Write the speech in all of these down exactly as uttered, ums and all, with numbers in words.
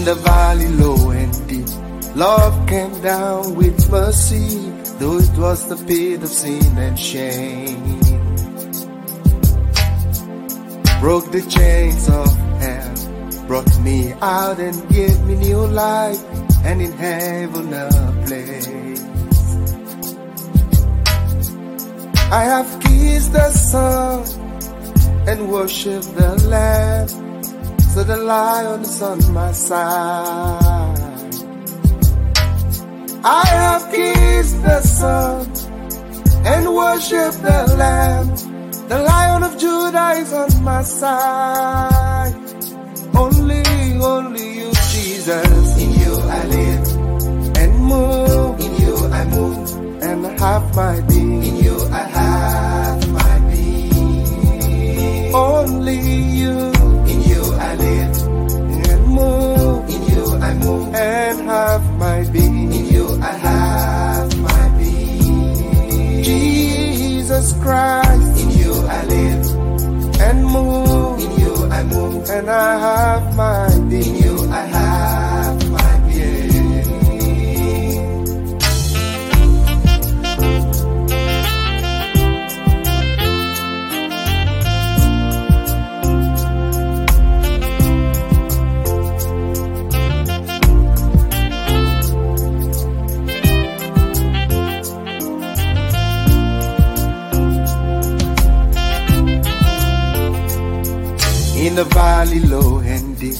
in the valley low and deep. Love came down with mercy, though it was the pit of sin and shame. Broke the chains of hell, brought me out and gave me new life, and in heaven a place. I have kissed the sun and worshipped the Lamb, so the lion is on my side. I have kissed the sun and worshipped the Lamb. The Lion of Judah is on my side. Only, only you, Jesus. In you I live and move. In you I move and have my being. In you I have my being. Only you. In you I live and move. In you I move and have my being. I have my being. Jesus Christ, in you I live and move. In you I move and I have my being. In you I have my being. In the valley low and deep,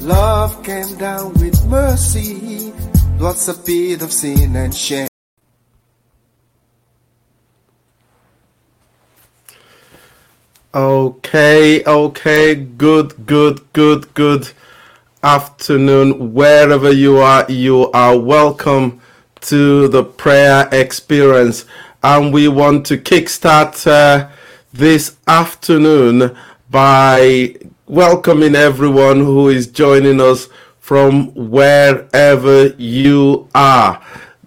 love came down with mercy. What's a pit of sin and shame? Okay, okay, good, good, good, good afternoon. Wherever you are, you are welcome to the prayer experience. And we want to kickstart uh, this afternoon by welcoming everyone who is joining us from wherever you are.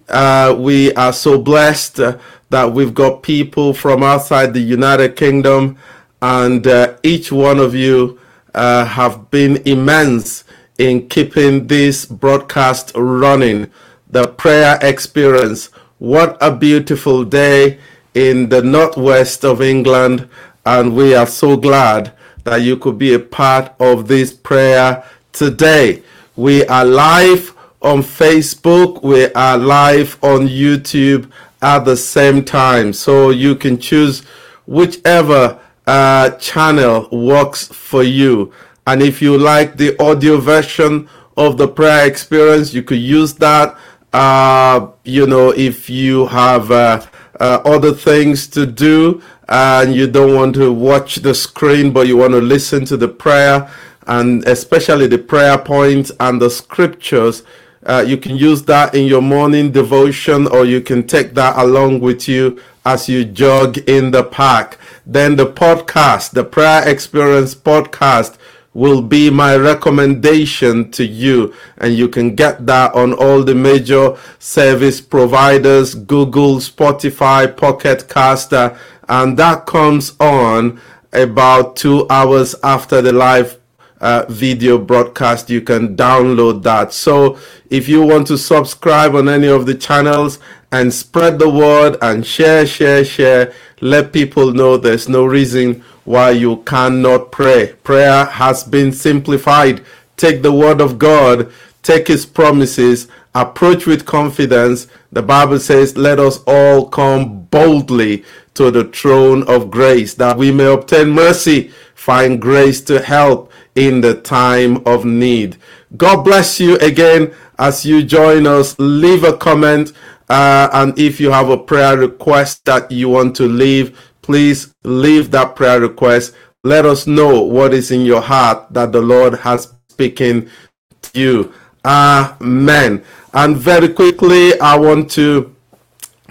Uh, we are so blessed uh, that we've got people from outside the United Kingdom, and uh, each one of you uh, have been immense in keeping this broadcast running. The prayer experience. What a beautiful day in the northwest of England, and we are so glad that you could be a part of this prayer today. We are live on Facebook. We are live on YouTube at the same time. So you can choose whichever uh, channel works for you. And if you like the audio version of the prayer experience, you could use that. Uh, you know, if you have uh, uh, other things to do, and you don't want to watch the screen, but you want to listen to the prayer, and especially the prayer points and the scriptures, uh, you can use that in your morning devotion, or you can take that along with you as you jog in the park. Then the podcast, the Prayer Experience podcast, will be my recommendation to you, and you can get that on all the major service providers: Google, Spotify, Pocket Caster. And that comes on about two hours after the live uh, video broadcast. You can download that. So if you want to subscribe on any of the channels and spread the word and share, share, share, let people know there's no reason why you cannot pray. Prayer has been simplified. Take the word of God, take his promises, approach with confidence. The Bible says, let us all come boldly to the throne of grace, that we may obtain mercy, find grace to help in the time of need. God bless you again as you join us. Leave a comment, uh, and if you have a prayer request that you want to leave, please leave that prayer request. Let us know what is in your heart that the Lord has speaking to you. Amen. And very quickly, I want to,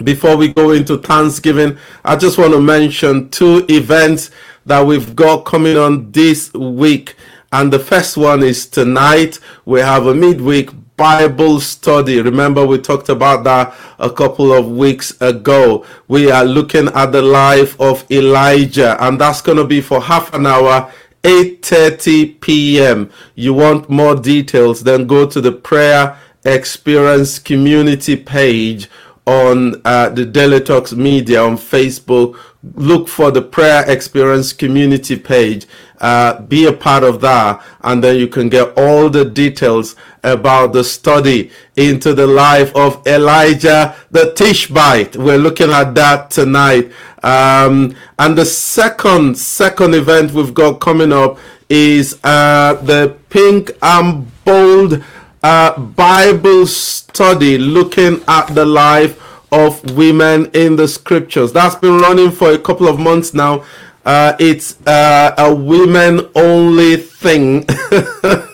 before we go into Thanksgiving, I just want to mention two events that we've got coming on this week. And the first one is tonight. We have a midweek Bible study. Remember, we talked about that a couple of weeks ago. We are looking at the life of Elijah, and that's going to be for half an hour eight thirty p.m. You want more details, then go to the Prayer Experience community page on uh, the Daily Talks Media on Facebook. Look for the Prayer Experience community page. Uh, be a part of that, and then you can get all the details about the study into the life of Elijah the Tishbite. We're looking at that tonight. Um, and the second second event we've got coming up is uh, the Pink and Bold uh, Bible Study, looking at the life of women in the scriptures. That's been running for a couple of months now. Uh, it's uh, a women-only thing.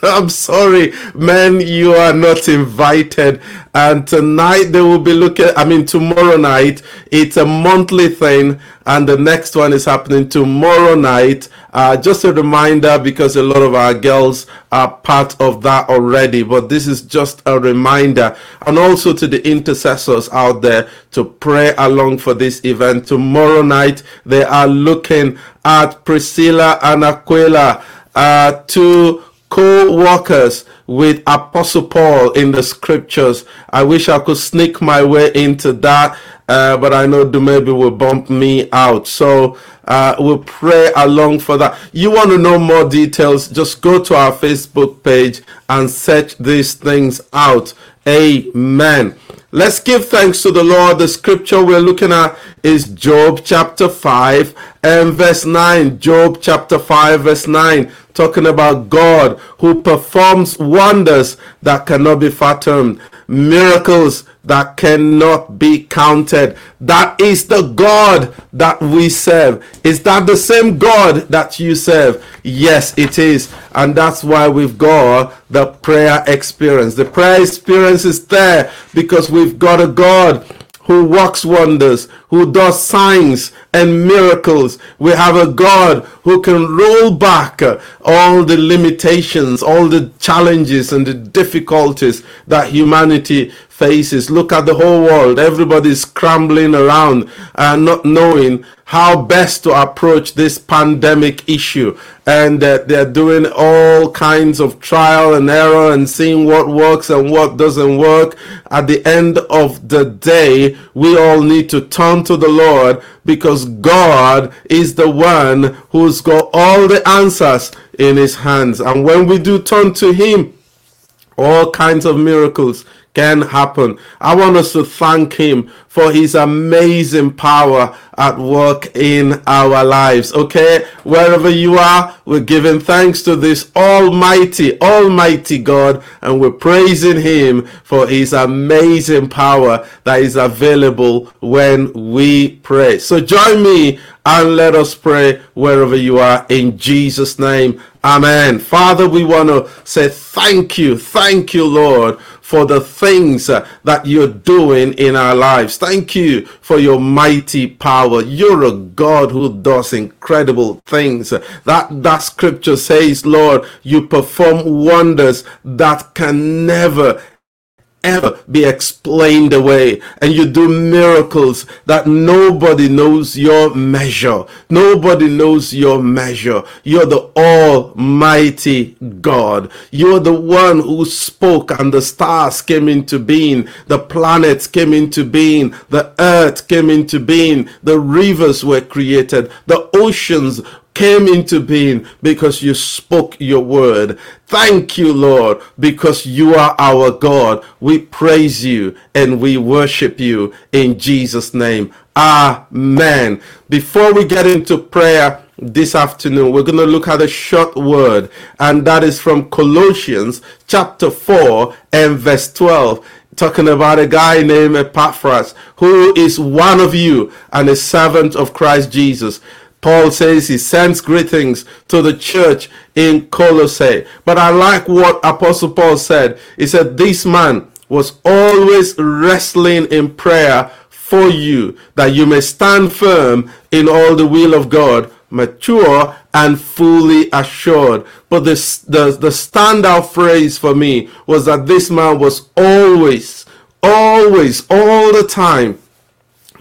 I'm sorry, men, you are not invited. And tonight they will be looking, I mean, tomorrow night, it's a monthly thing. And the next one is happening tomorrow night. Uh, just a reminder, because a lot of our girls are part of that already. But this is just a reminder. And also to the intercessors out there to pray along for this event. Tomorrow night, they are looking at Priscilla and Aquila, uh, two co-workers with Apostle Paul in the scriptures. I wish I could sneak my way into that, uh, but I know Dumebi will bump me out. So uh, we'll pray along for that. You want to know more details, just go to our Facebook page and search these things out. Amen. Let's give thanks to the Lord. The scripture we're looking at is Job chapter five and verse nine. Job chapter five verse nine. Talking about God who performs wonders that cannot be fathomed, miracles that cannot be counted. That is the God that we serve. Is that the same God that you serve? Yes, it is. And that's why we've got the prayer experience. The prayer experience is there because we've got a God who works wonders, who does signs and miracles. We have a God who can roll back all the limitations, all the challenges and the difficulties that humanity faces. Look at the whole world. Everybody's scrambling around and uh, not knowing how best to approach this pandemic issue. And uh, they're doing all kinds of trial and error and seeing what works and what doesn't work. At the end of the day, we all need to turn to the Lord, because God is the one who's got all the answers in his hands. And when we do turn to him, all kinds of miracles can happen. I want us to thank him for his amazing power at work in our lives. Okay, wherever you are, we're giving thanks to this almighty, almighty God, and we're praising him for his amazing power that is available when we pray. So join me and let us pray wherever you are, in Jesus' name. Amen. Father, we want to say thank you, thank you, Lord, for the things that you're doing in our lives. Thank you for your mighty power. You're a God who does incredible things. That, that scripture says, Lord, you perform wonders that can never ever be explained away, and you do miracles that nobody knows your measure. Nobody knows your measure. You're the almighty God. You're the one who spoke and the stars came into being, the planets came into being, the earth came into being, the rivers were created, the oceans came into being because you spoke your word. Thank you, Lord, because you are our God. We praise you and we worship you in Jesus' name. Amen. Before we get into prayer this afternoon, we're going to look at a short word, and that is from Colossians chapter four and verse twelve. Talking about a guy named Epaphras, who is one of you and a servant of Christ Jesus. Paul says he sends greetings to the church in Colossae. But I like what Apostle Paul said. He said, this man was always wrestling in prayer for you, that you may stand firm in all the will of God, mature and fully assured. But this, the, the standout phrase for me was that this man was always, always, all the time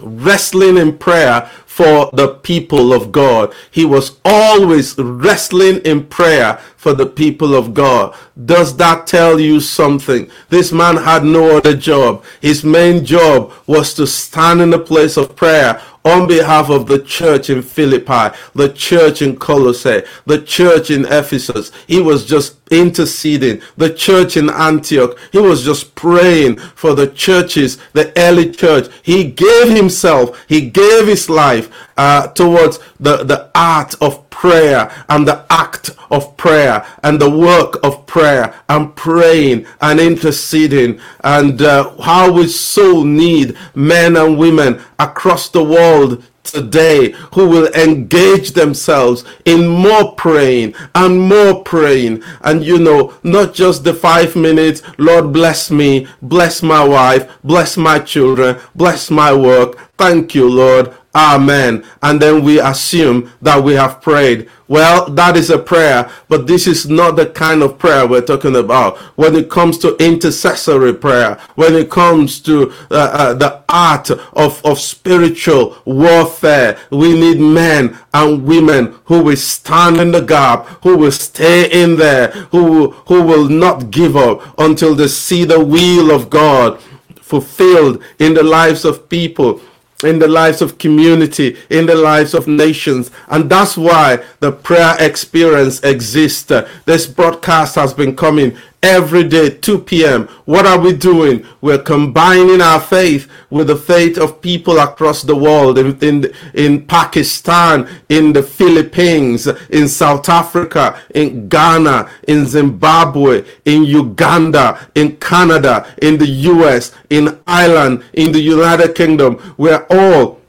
wrestling in prayer for the people of God. He was always wrestling in prayer for the people of God. Does that tell you something? This man had no other job. His main job was to stand in the place of prayer on behalf of the church in Philippi, the church in Colossae, the church in Ephesus. He was just interceding. The church in Antioch, he was just praying for the churches, the early church. He gave himself, he gave his life uh, towards the, the art of prayer and the act of prayer and the work of prayer and praying and interceding, and uh, how we so need men and women across the world today who will engage themselves in more praying and more praying. And you know, not just the five minutes, Lord bless me, bless my wife, bless my children, bless my work, thank you Lord, amen, and then we assume that we have prayed. Well, that is a prayer, but this is not the kind of prayer we're talking about. When it comes to intercessory prayer, when it comes to uh, uh, the art of, of spiritual warfare, we need men and women who will stand in the gap, who will stay in there, who who will not give up until they see the will of God fulfilled in the lives of people, in the lives of community, in the lives of nations. And that's why the prayer experience exists. This broadcast has been coming every day, two p.m. What are we doing? We're combining our faith with the faith of people across the world, in, in, in Pakistan, in the Philippines, in South Africa, in Ghana, in Zimbabwe, in Uganda, in Canada, in the U S, in Ireland, in the United Kingdom. We're all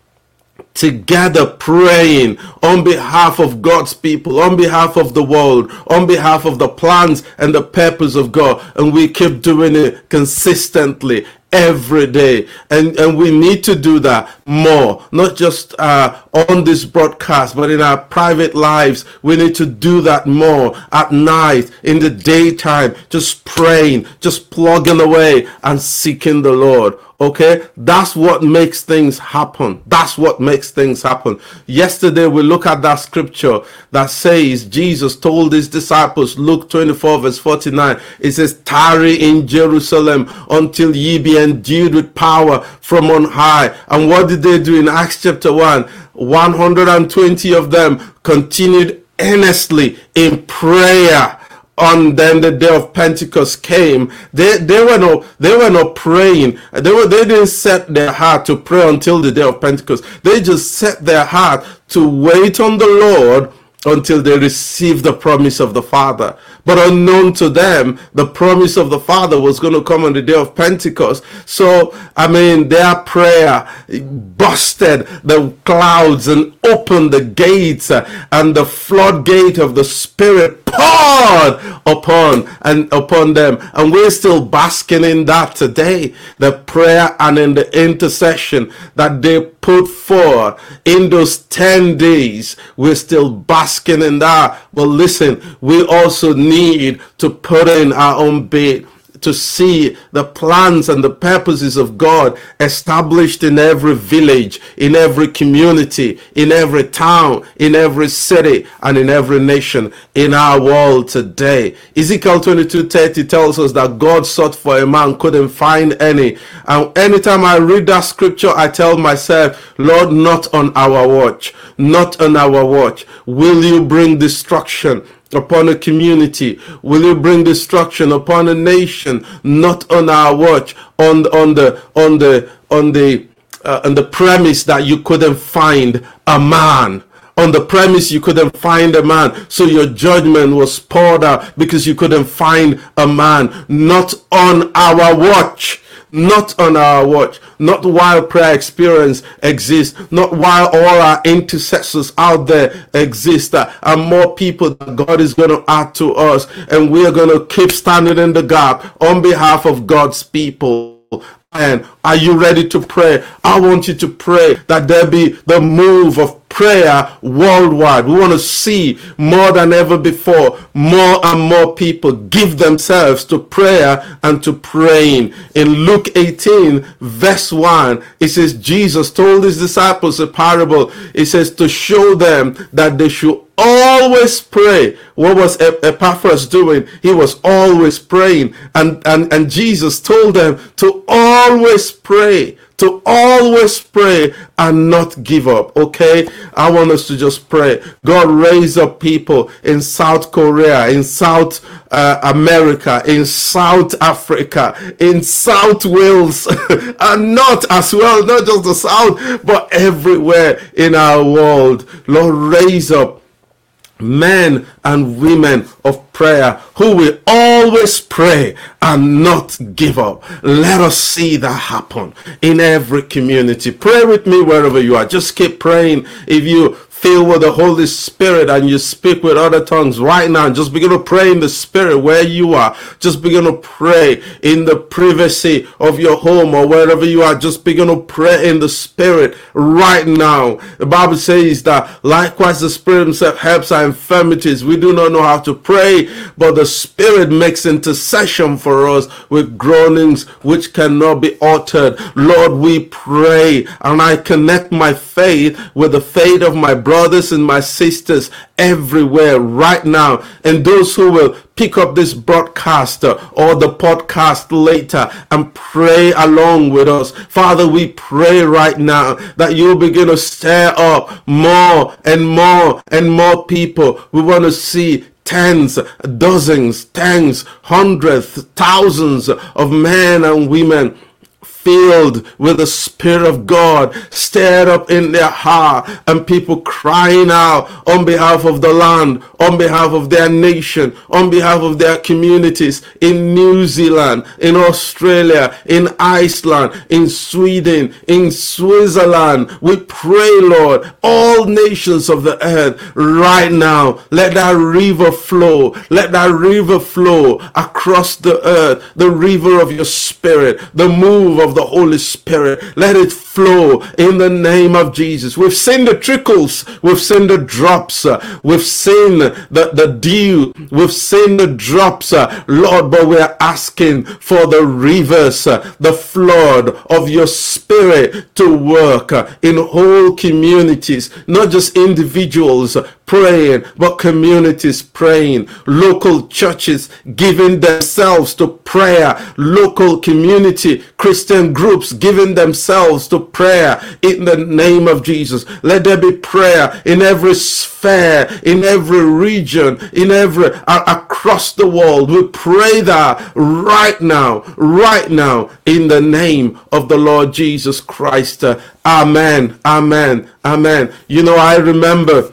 together praying on behalf of God's people, on behalf of the world, on behalf of the plans and the purpose of God. And we keep doing it consistently every day, and and we need to do that more, not just uh on this broadcast, but in our private lives. We need to do that more, at night, in the daytime, just praying, just plugging away and seeking the Lord. Okay, that's what makes things happen. That's what makes things happen. Yesterday we looked at that scripture that says Jesus told his disciples, Luke twenty-four verse forty-nine, it says, tarry in Jerusalem until ye be endued with power from on high. And what did they do in Acts chapter one? one hundred twenty of them continued earnestly in prayer. And then the day of Pentecost came. They they were not they were not praying. They were they didn't set their heart to pray until the day of Pentecost. They just set their heart to wait on the Lord until they received the promise of the Father. But unknown to them, the promise of the Father was going to come on the day of Pentecost. So, I mean, their prayer busted the clouds and opened the gates, and the floodgate of the Spirit poured upon and upon them. And we're still basking in that today, the prayer and in the intercession that they put forth in those ten days. We're still basking in that. But listen, we also need need to put in our own bit to see the plans and the purposes of God established in every village, in every community, in every town, in every city, and in every nation in our world today. Ezekiel twenty-two thirty tells us that God sought for a man, couldn't find any. And anytime I read that scripture, I tell myself, Lord, not on our watch, not on our watch. Will you bring destruction upon a community? Will you bring destruction upon a nation? Not on our watch, on on the on the on the uh, on the premise that you couldn't find a man. On the premise you couldn't find a man, so your judgment was poured out because you couldn't find a man. Not on our watch. Not on our watch. Not while prayer experience exists. Not while all our intercessors out there exist. There are more people that God is going to add to us, and we are going to keep standing in the gap on behalf of God's people. And are you ready to pray? I want you to pray that there be the move of prayer worldwide. We want to see more than ever before, more and more people give themselves to prayer and to praying. In Luke eighteen, verse one, it says, Jesus told his disciples a parable. It says to show them that they should always pray. What was Epaphras doing? He was always praying. And, and, and Jesus told them to always pray, to always pray and not give up, okay? I want us to just pray. God, raise up people in South Korea, in South uh, America, in South Africa, in South Wales, and not as well, not just the South, but everywhere in our world. Lord, raise up men and women of prayer who will always pray and not give up. Let us see that happen in every community. Pray with me wherever you are. Just keep praying. If you feel with the Holy Spirit and you speak with other tongues right now, just begin to pray in the Spirit where you are. Just begin to pray in the privacy of your home or wherever you are. Just begin to pray in the Spirit right now. The Bible says that likewise the Spirit himself helps our infirmities. We do not know how to pray, but the Spirit makes intercession for us with groanings which cannot be uttered. Lord, we pray, and I connect my faith with the faith of my brother. Brothers and my sisters everywhere right now, and those who will pick up this broadcast or the podcast later and pray along with us. Father, we pray right now that you begin to stir up more and more and more people. We want to see tens, dozens, tens, hundreds, thousands of men and women filled with the Spirit of God, stirred up in their heart, and people crying out on behalf of the land, on behalf of their nation, on behalf of their communities in New Zealand, in Australia, in Iceland, in Sweden, in Switzerland. We pray, Lord, all nations of the earth right now, let that river flow, let that river flow across the earth, the river of your Spirit, the move of the Holy Spirit. Let it flow in the name of Jesus. We've seen the trickles, we've seen the drops, we've seen the, the dew, we've seen the drops, Lord, but we're asking for the rivers, the flood of your Spirit to work in whole communities, not just individuals praying, but communities praying, local churches giving themselves to prayer, local community Christian groups giving themselves to prayer in the name of Jesus. Let there be prayer in every sphere, in every region, in every uh, across the world. We pray that right now, right now, in the name of the Lord Jesus Christ. Uh, amen, amen, amen. You know, I remember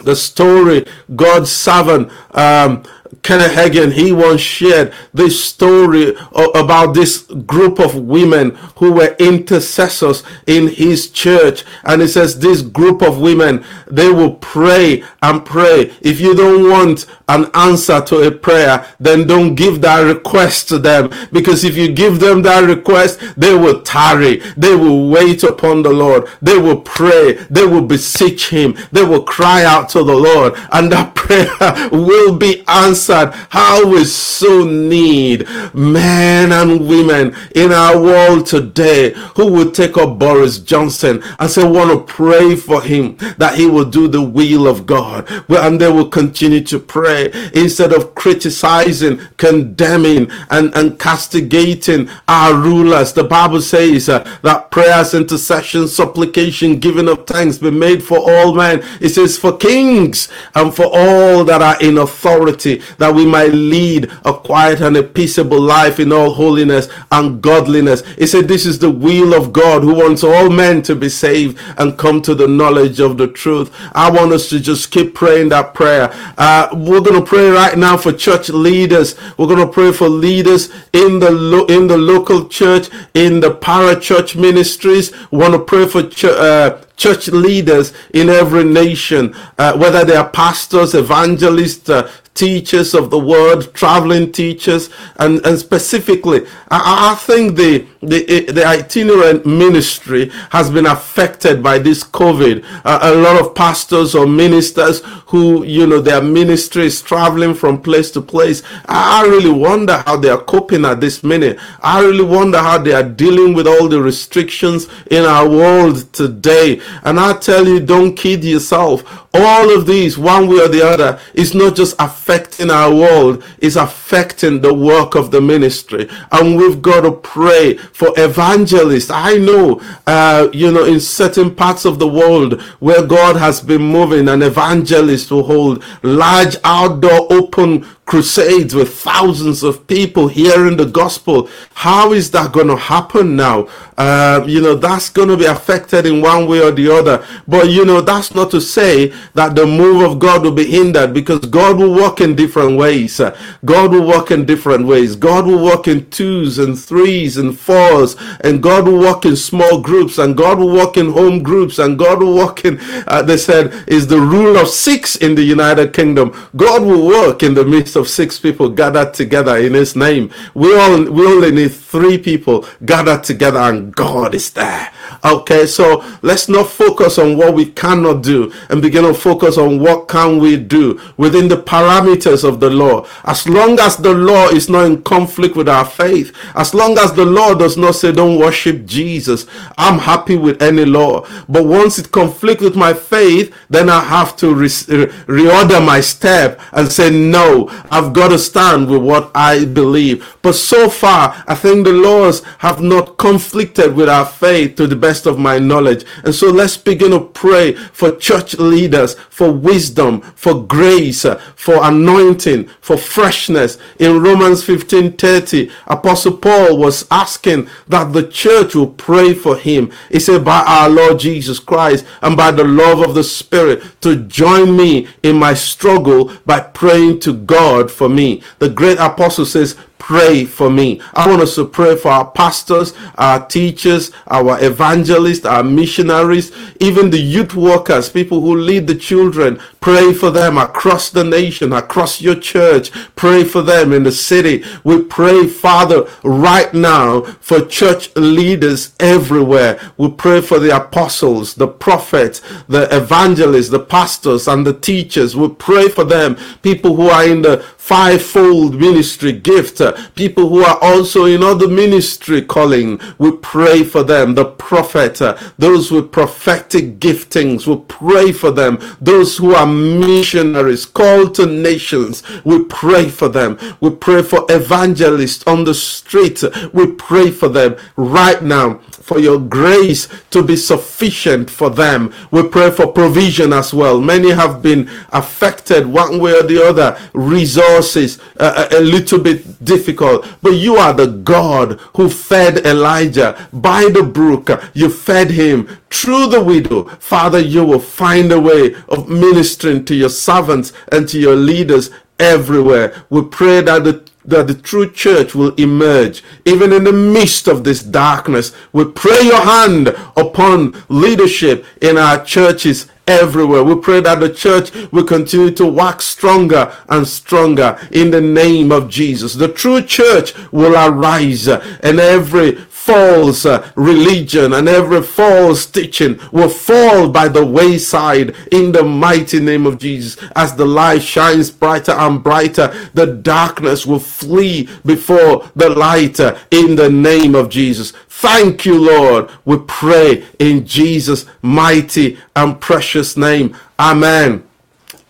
the story, God's servant, um, Hagen, he once shared this story about this group of women who were intercessors in his church. And he says this group of women, they will pray and pray. If you don't want an answer to a prayer, then don't give that request to them. Because if you give them that request, they will tarry. They will wait upon the Lord. They will pray. They will beseech him. They will cry out to the Lord. And that prayer will be answered. How we so need men and women in our world today who will take up Boris Johnson and say, want to pray for him that he will do the will of God. And they will continue to pray instead of criticizing, condemning, and, and castigating our rulers. The Bible says uh, that prayers, intercession, supplication, giving of thanks be made for all men. It says for kings and for all that are in authority, that we might lead a quiet and a peaceable life in all holiness and godliness. He said this is the will of God, who wants all men to be saved and come to the knowledge of the truth. I want us to just keep praying that prayer. Uh, we're going to pray right now for church leaders. We're going to pray for leaders in the lo- in the local church, in the parachurch ministries. We want to pray for ch- uh, church leaders in every nation, uh, whether they are pastors, evangelists, uh, teachers of the word, traveling teachers, and, and specifically, I, I think the, the the itinerant ministry has been affected by this COVID. Uh, a lot of pastors or ministers who, you know, their ministry is traveling from place to place. I, I really wonder how they are coping at this minute. I really wonder how they are dealing with all the restrictions in our world today. And I tell you, don't kid yourself. All of these, one way or the other, is not just affecting our world, it's affecting the work of the ministry. And we've got to pray for evangelists. I know, uh, you know, in certain parts of the world where God has been moving, an evangelist will hold large outdoor open crusades with thousands of people hearing the gospel. How is that going to happen now? Uh, you know, that's going to be affected in one way or the other. But, you know, that's not to say that the move of God will be hindered, because God will work in different ways. God will work in different ways. God will work in twos and threes and fours, and God will work in small groups, and God will work in home groups, and God will work in, uh, they said, is the rule of six in the United Kingdom. God will work in the midst of six people gathered together in his name. We all we only need three people gathered together, and God is there. Okay, so let's not focus on what we cannot do and begin to focus on what can we do within the parameters of the law. As long as the law is not in conflict with our faith, as long as the law does not say don't worship Jesus, I'm happy with any law. But once it conflicts with my faith, then I have to re- reorder my step and say no, I've got to stand with what I believe. But so far, I think the laws have not conflicted with our faith to the best of my knowledge. And so let's begin to pray for church leaders, for wisdom, for grace, for anointing, for freshness. In Romans fifteen thirty, Apostle Paul was asking that the church will pray for him. He said, by our Lord Jesus Christ and by the love of the Spirit, to join me in my struggle by praying to God for me. The great apostle says, pray for me. I want us to pray for our pastors, our teachers, our evangelists, our missionaries, even the youth workers, people who lead the children. Pray for them across the nation, across your church. Pray for them in the city. We pray, Father, right now for church leaders everywhere. We pray for the apostles, the prophets, the evangelists, the pastors, and the teachers. We pray for them, people who are in the fivefold ministry gift, people who are also in other ministry calling. We pray for them. The prophet, those with prophetic giftings, we pray for them. Those who are missionaries called to nations, we pray for them. We pray for evangelists on the street. We pray for them right now, for your grace to be sufficient for them. We pray for provision as well. Many have been affected one way or the other. Resources uh, a little bit difficult, but you are the God who fed Elijah by the brook. You fed him through the widow. Father, you will find a way of ministering to your servants and to your leaders everywhere. We pray that the that the true church will emerge, even in the midst of this darkness. We pray your hand upon leadership in our churches everywhere. We pray that the church will continue to wax stronger and stronger in the name of Jesus. The true church will arise, and every false religion and every false teaching will fall by the wayside in the mighty name of Jesus. As the light shines brighter and brighter, the darkness will flee before the light in the name of Jesus. Thank you, Lord. We pray in Jesus' mighty and precious name. Amen.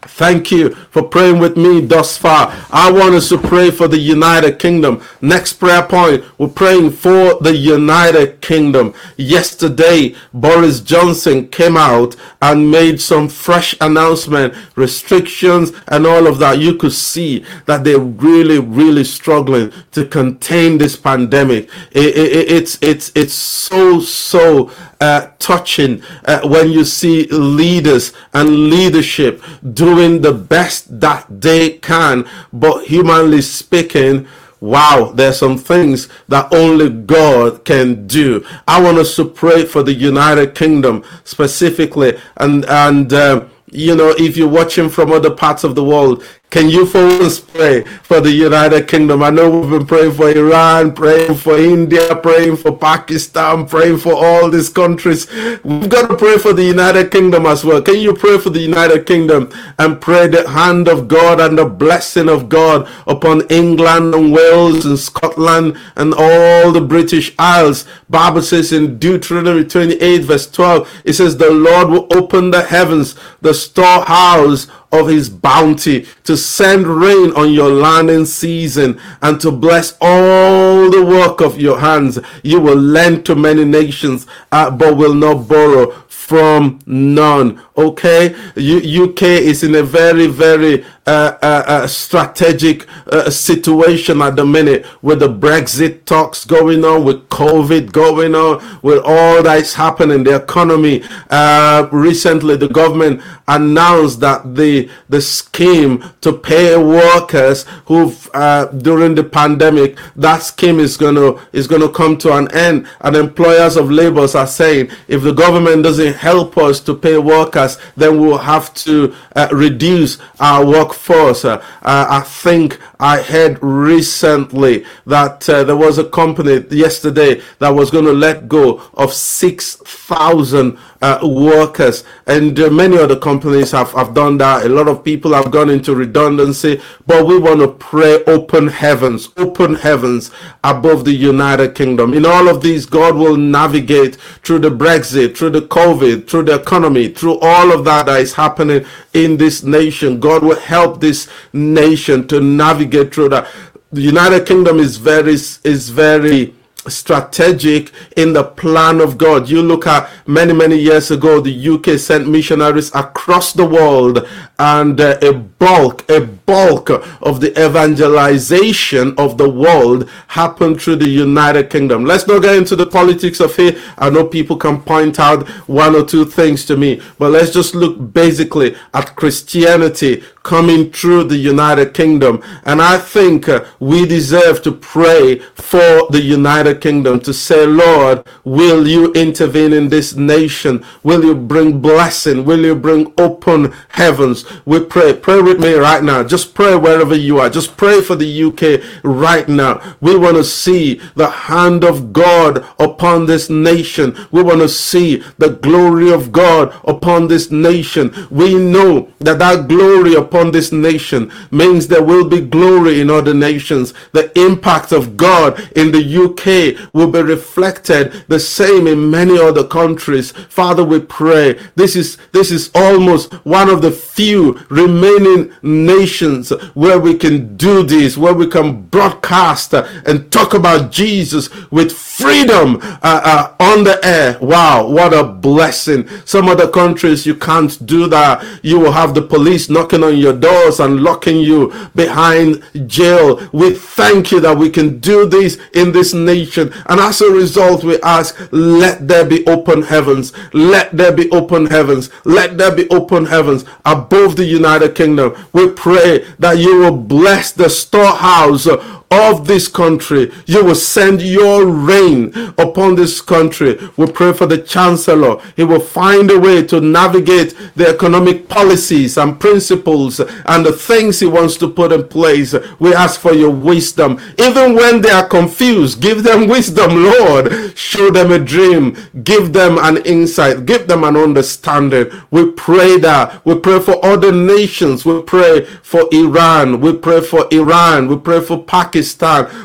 Thank you for praying with me thus far. I want us to pray for the United Kingdom. Next prayer point, we're praying for the United Kingdom. Yesterday, Boris Johnson came out and made some fresh announcement, restrictions and all of that. You could see that they're really, really struggling to contain this pandemic. It, it, it's, it's, it's so, so Uh, touching uh, when you see leaders and leadership doing the best that they can, but humanly speaking, Wow, there's some things that only God can do. I want us to pray for the United Kingdom specifically, and and um, you know, if you're watching from other parts of the world, can you for us pray for the United Kingdom? I know we've been praying for Iran, praying for India, praying for Pakistan, praying for all these countries. We've got to pray for the United Kingdom as well. Can you pray for the United Kingdom and pray the hand of God and the blessing of God upon England and Wales and Scotland and all the British Isles? Bible says in Deuteronomy twenty-eight verse twelve, it says, "The Lord will open the heavens, the storehouse of his bounty, to send rain on your land in season and to bless all the work of your hands. You will lend to many nations, uh, but will not borrow from none." Okay, U- UK is in a very, very uh, uh, uh, strategic uh, situation at the minute, with the Brexit talks going on, with COVID going on, with all that is happening, the economy. Uh, recently, the government announced that the the scheme to pay workers who've uh, during the pandemic, that scheme is gonna is gonna come to an end. And employers of labourers are saying, if the government doesn't help us to pay workers, then we'll have to uh, reduce our workforce. Uh, uh, I think I heard recently that uh, there was a company yesterday that was going to let go of six thousand uh, workers, and uh, many other companies have, have done that. A lot of people have gone into redundancy, but we want to pray open heavens, open heavens above the United Kingdom. In all of these, God will navigate through the Brexit, through the COVID, through the economy, through all of that that is happening in this nation. God will help this nation to navigate through that. The United Kingdom is very is very strategic in the plan of God. You look at many, many years ago, the U K sent missionaries across the world, and uh, a bulk, a bulk of the evangelization of the world happened through the United Kingdom. Let's not get into the politics of it. I know people can point out one or two things to me, but let's just look basically at Christianity coming through the United Kingdom. And I think uh, we deserve to pray for the United Kingdom, to say, Lord, will you intervene in this nation? Will you bring blessing? Will you bring open heavens? We pray. Pray with me right now. Just pray wherever you are. Just pray for the U K right now. We want to see the hand of God upon this nation. We want to see the glory of God upon this nation. We know that that glory upon this nation means there will be glory in other nations. The impact of God in the U K will be reflected the same in many other countries. Father, we pray. This is this is almost one of the few remaining nations where we can do this, where we can broadcast and talk about Jesus with freedom uh, uh, on the air. Wow, what a blessing. Some other countries, you can't do that. You will have the police knocking on your doors and locking you behind jail. We thank you that we can do this in this nation, and as a result we ask, let there be open heavens, let there be open heavens, let there be open heavens above the United Kingdom. We pray that you will bless the storehouse of this country. You will send your rain upon this country. We pray for the Chancellor. He will find a way to navigate the economic policies and principles and the things he wants to put in place. We ask for your wisdom. Even when they are confused, give them wisdom, Lord. Show them a dream. Give them an insight. Give them an understanding. We pray that. We pray for other nations. We pray for Iran. We pray for Iran. We pray for Pakistan.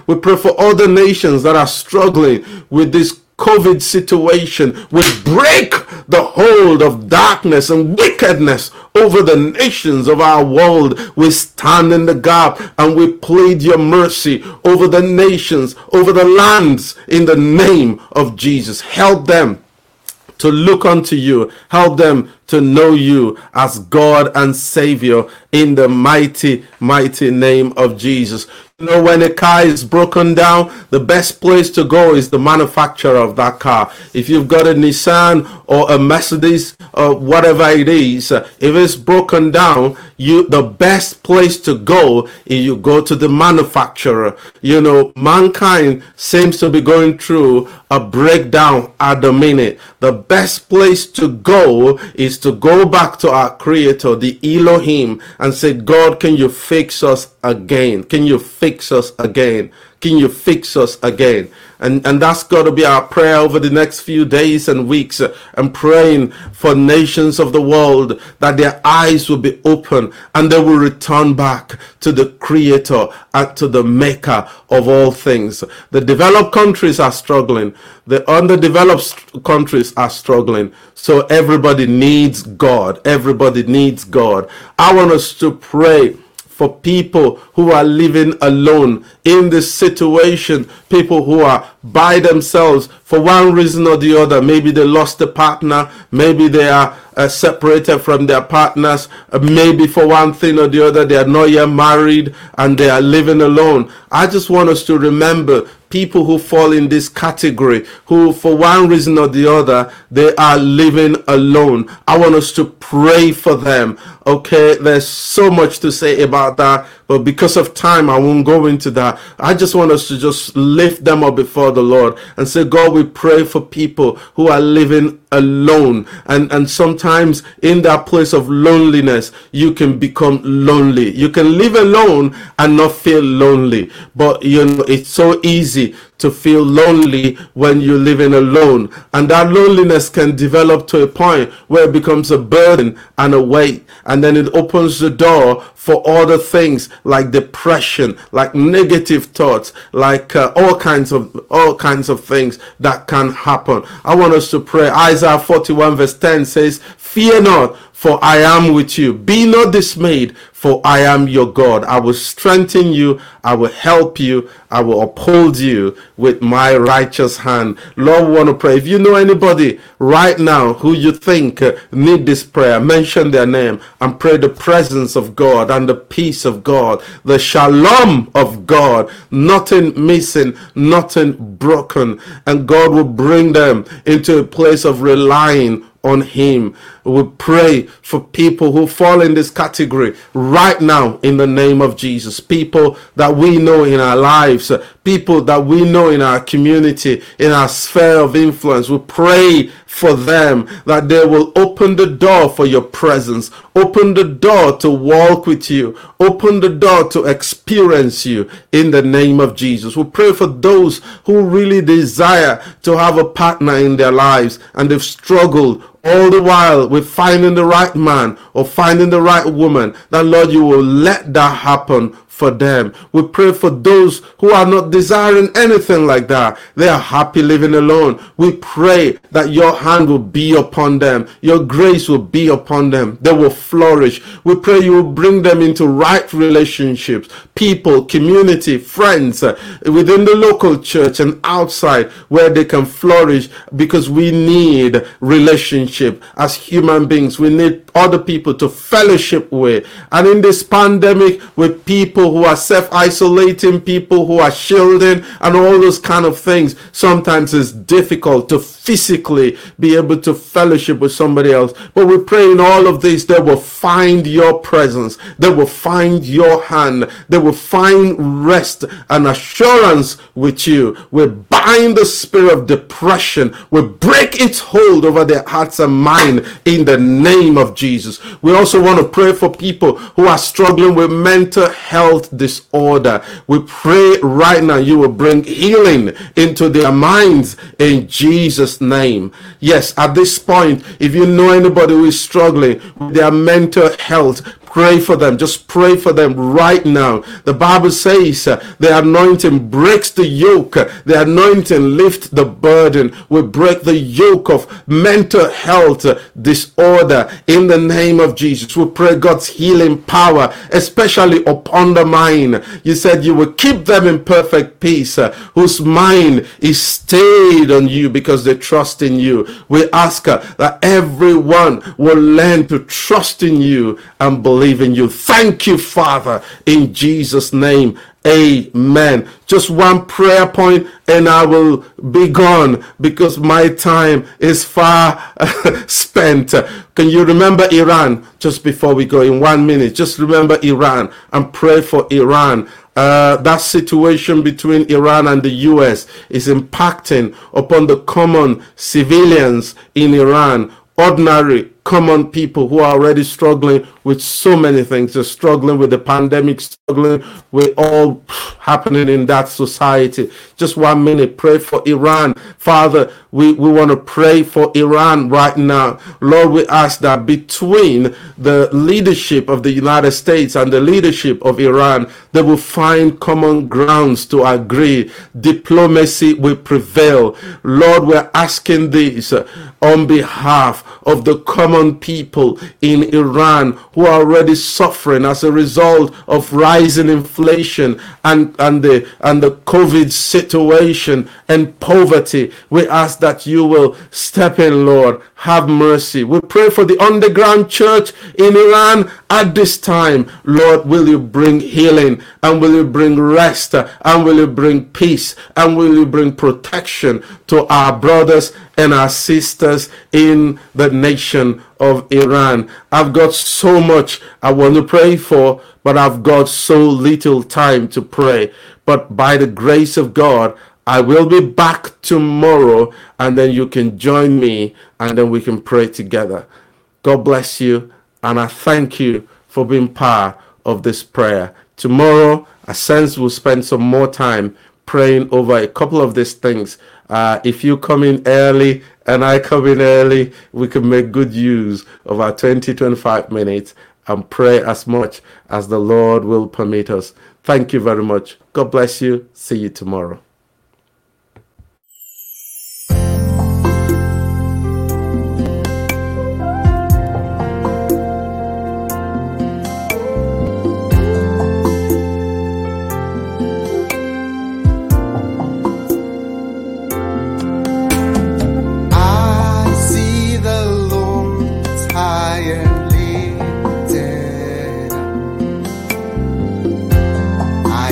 We pray for other nations that are struggling with this COVID situation. We break the hold of darkness and wickedness over the nations of our world. We stand in the gap and we plead your mercy over the nations, over the lands, in the name of Jesus. Help them to look unto you. Help them to know you as God and Savior in the mighty, mighty name of Jesus. You know, when a car is broken down, the best place to go is the manufacturer of that car. If you've got a Nissan or a Mercedes or whatever it is, if it's broken down, you the best place to go is you go to the manufacturer. You know, mankind seems to be going through a breakdown at the minute. The best place to go is to go back to our Creator, the Elohim, and say, God, can you fix us again? Can you fix us again? Can you fix us again? And and that's got to be our prayer over the next few days and weeks. And praying for nations of the world that their eyes will be open and they will return back to the Creator and to the Maker of all things. The developed countries are struggling. The underdeveloped countries are struggling. So everybody needs God. Everybody needs God. I want us to pray for people who are living alone in this situation, people who are by themselves for one reason or the other. Maybe they lost a partner, maybe they are uh, separated from their partners, uh, maybe for one thing or the other, they are not yet married and they are living alone. I just want us to remember people who fall in this category, who for one reason or the other, they are living alone. I want us to pray for them, okay? There's so much to say about that, but because of time, I won't go into that. I just want us to just lift them up before the Lord and say, God, we pray for people who are living alone. And, and sometimes in that place of loneliness, you can become lonely. You can live alone and not feel lonely, but you know, it's so easy to feel lonely when you're living alone, and that loneliness can develop to a point where it becomes a burden and a weight, and then it opens the door for other things like depression, like negative thoughts, like uh, all kinds of all kinds of things that can happen. I want us to pray. Isaiah forty-one verse ten says, "Fear not, for I am with you. Be not dismayed, for I am your God. I will strengthen you. I will help you. I will uphold you with my righteous hand." Lord, we want to pray. If you know anybody right now who you think need this prayer, mention their name and pray the presence of God and the peace of God, the shalom of God, nothing missing, nothing broken. And God will bring them into a place of relying on him. We pray for people who fall in this category right now in the name of Jesus. People that we know in our lives, people that we know in our community, in our sphere of influence. We pray for them that they will open the door for your presence, open the door to walk with you, open the door to experience you in the name of Jesus. We pray for those who really desire to have a partner in their lives and they've struggled all the while with finding the right man or finding the right woman, that Lord, you will let that happen for them. We pray for those who are not desiring anything like that. They are happy living alone. We pray that your hand will be upon them. Your grace will be upon them. They will flourish. We pray you will bring them into right relationships, people, community, friends, uh, within the local church and outside, where they can flourish, because we need relationships. As human beings, we need other people to fellowship with. And in this pandemic, with people who are self-isolating, people who are shielding, and all those kind of things, sometimes it's difficult to physically be able to fellowship with somebody else. But we pray in all of this, they will find your presence. They will find your hand. They will find rest and assurance with you. We bind the spirit of depression. We break its hold over their hearts and mind in the name of Jesus. We also want to pray for people who are struggling with mental health disorder. We pray right now you will bring healing into their minds in Jesus' name. Yes, at this point, if you know anybody who is struggling with their mental health, pray for them. Just pray for them right now. The Bible says uh, the anointing breaks the yoke. The anointing lifts the burden. We break the yoke of mental health uh, disorder in the name of Jesus. We pray God's healing power, especially upon the mind. You said you will keep them in perfect peace, uh, whose mind is stayed on you because they trust in you. We ask uh, that everyone will learn to trust in you and believe in you. Thank you, Father, in Jesus' name. Amen. Just one prayer point and I will be gone because my time is far spent. Can you remember Iran? Just before we go, in one minute, just remember Iran and pray for Iran. Uh, that situation between Iran and the U S is impacting upon the common civilians in Iran, ordinary common people who are already struggling with so many things. They're struggling with the pandemic, struggling with all happening in that society. Just one minute, pray for Iran. Father, we, we want to pray for Iran right now. Lord, we ask that between the leadership of the United States and the leadership of Iran, they will find common grounds to agree. Diplomacy will prevail. Lord, we're asking this on behalf of the common people in Iran who are already suffering as a result of rising inflation and and the and the COVID situation and poverty. We ask that you will step in, Lord. Have mercy. We pray for the underground church in Iran at this time. Lord, will you bring healing, and will you bring rest, and will you bring peace, and will you bring protection to our brothers and our sisters in the nation of Iran. I've got so much I want to pray for, but I've got so little time to pray. But by the grace of God, I will be back tomorrow, and then you can join me, and then we can pray together. God bless you, and I thank you for being part of this prayer. Tomorrow, I sense we'll spend some more time praying over a couple of these things. Uh, if you come in early and I come in early, we can make good use of our twenty, twenty-five minutes and pray as much as the Lord will permit us. Thank you very much. God bless you. See you tomorrow.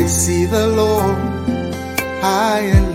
See the Lord high and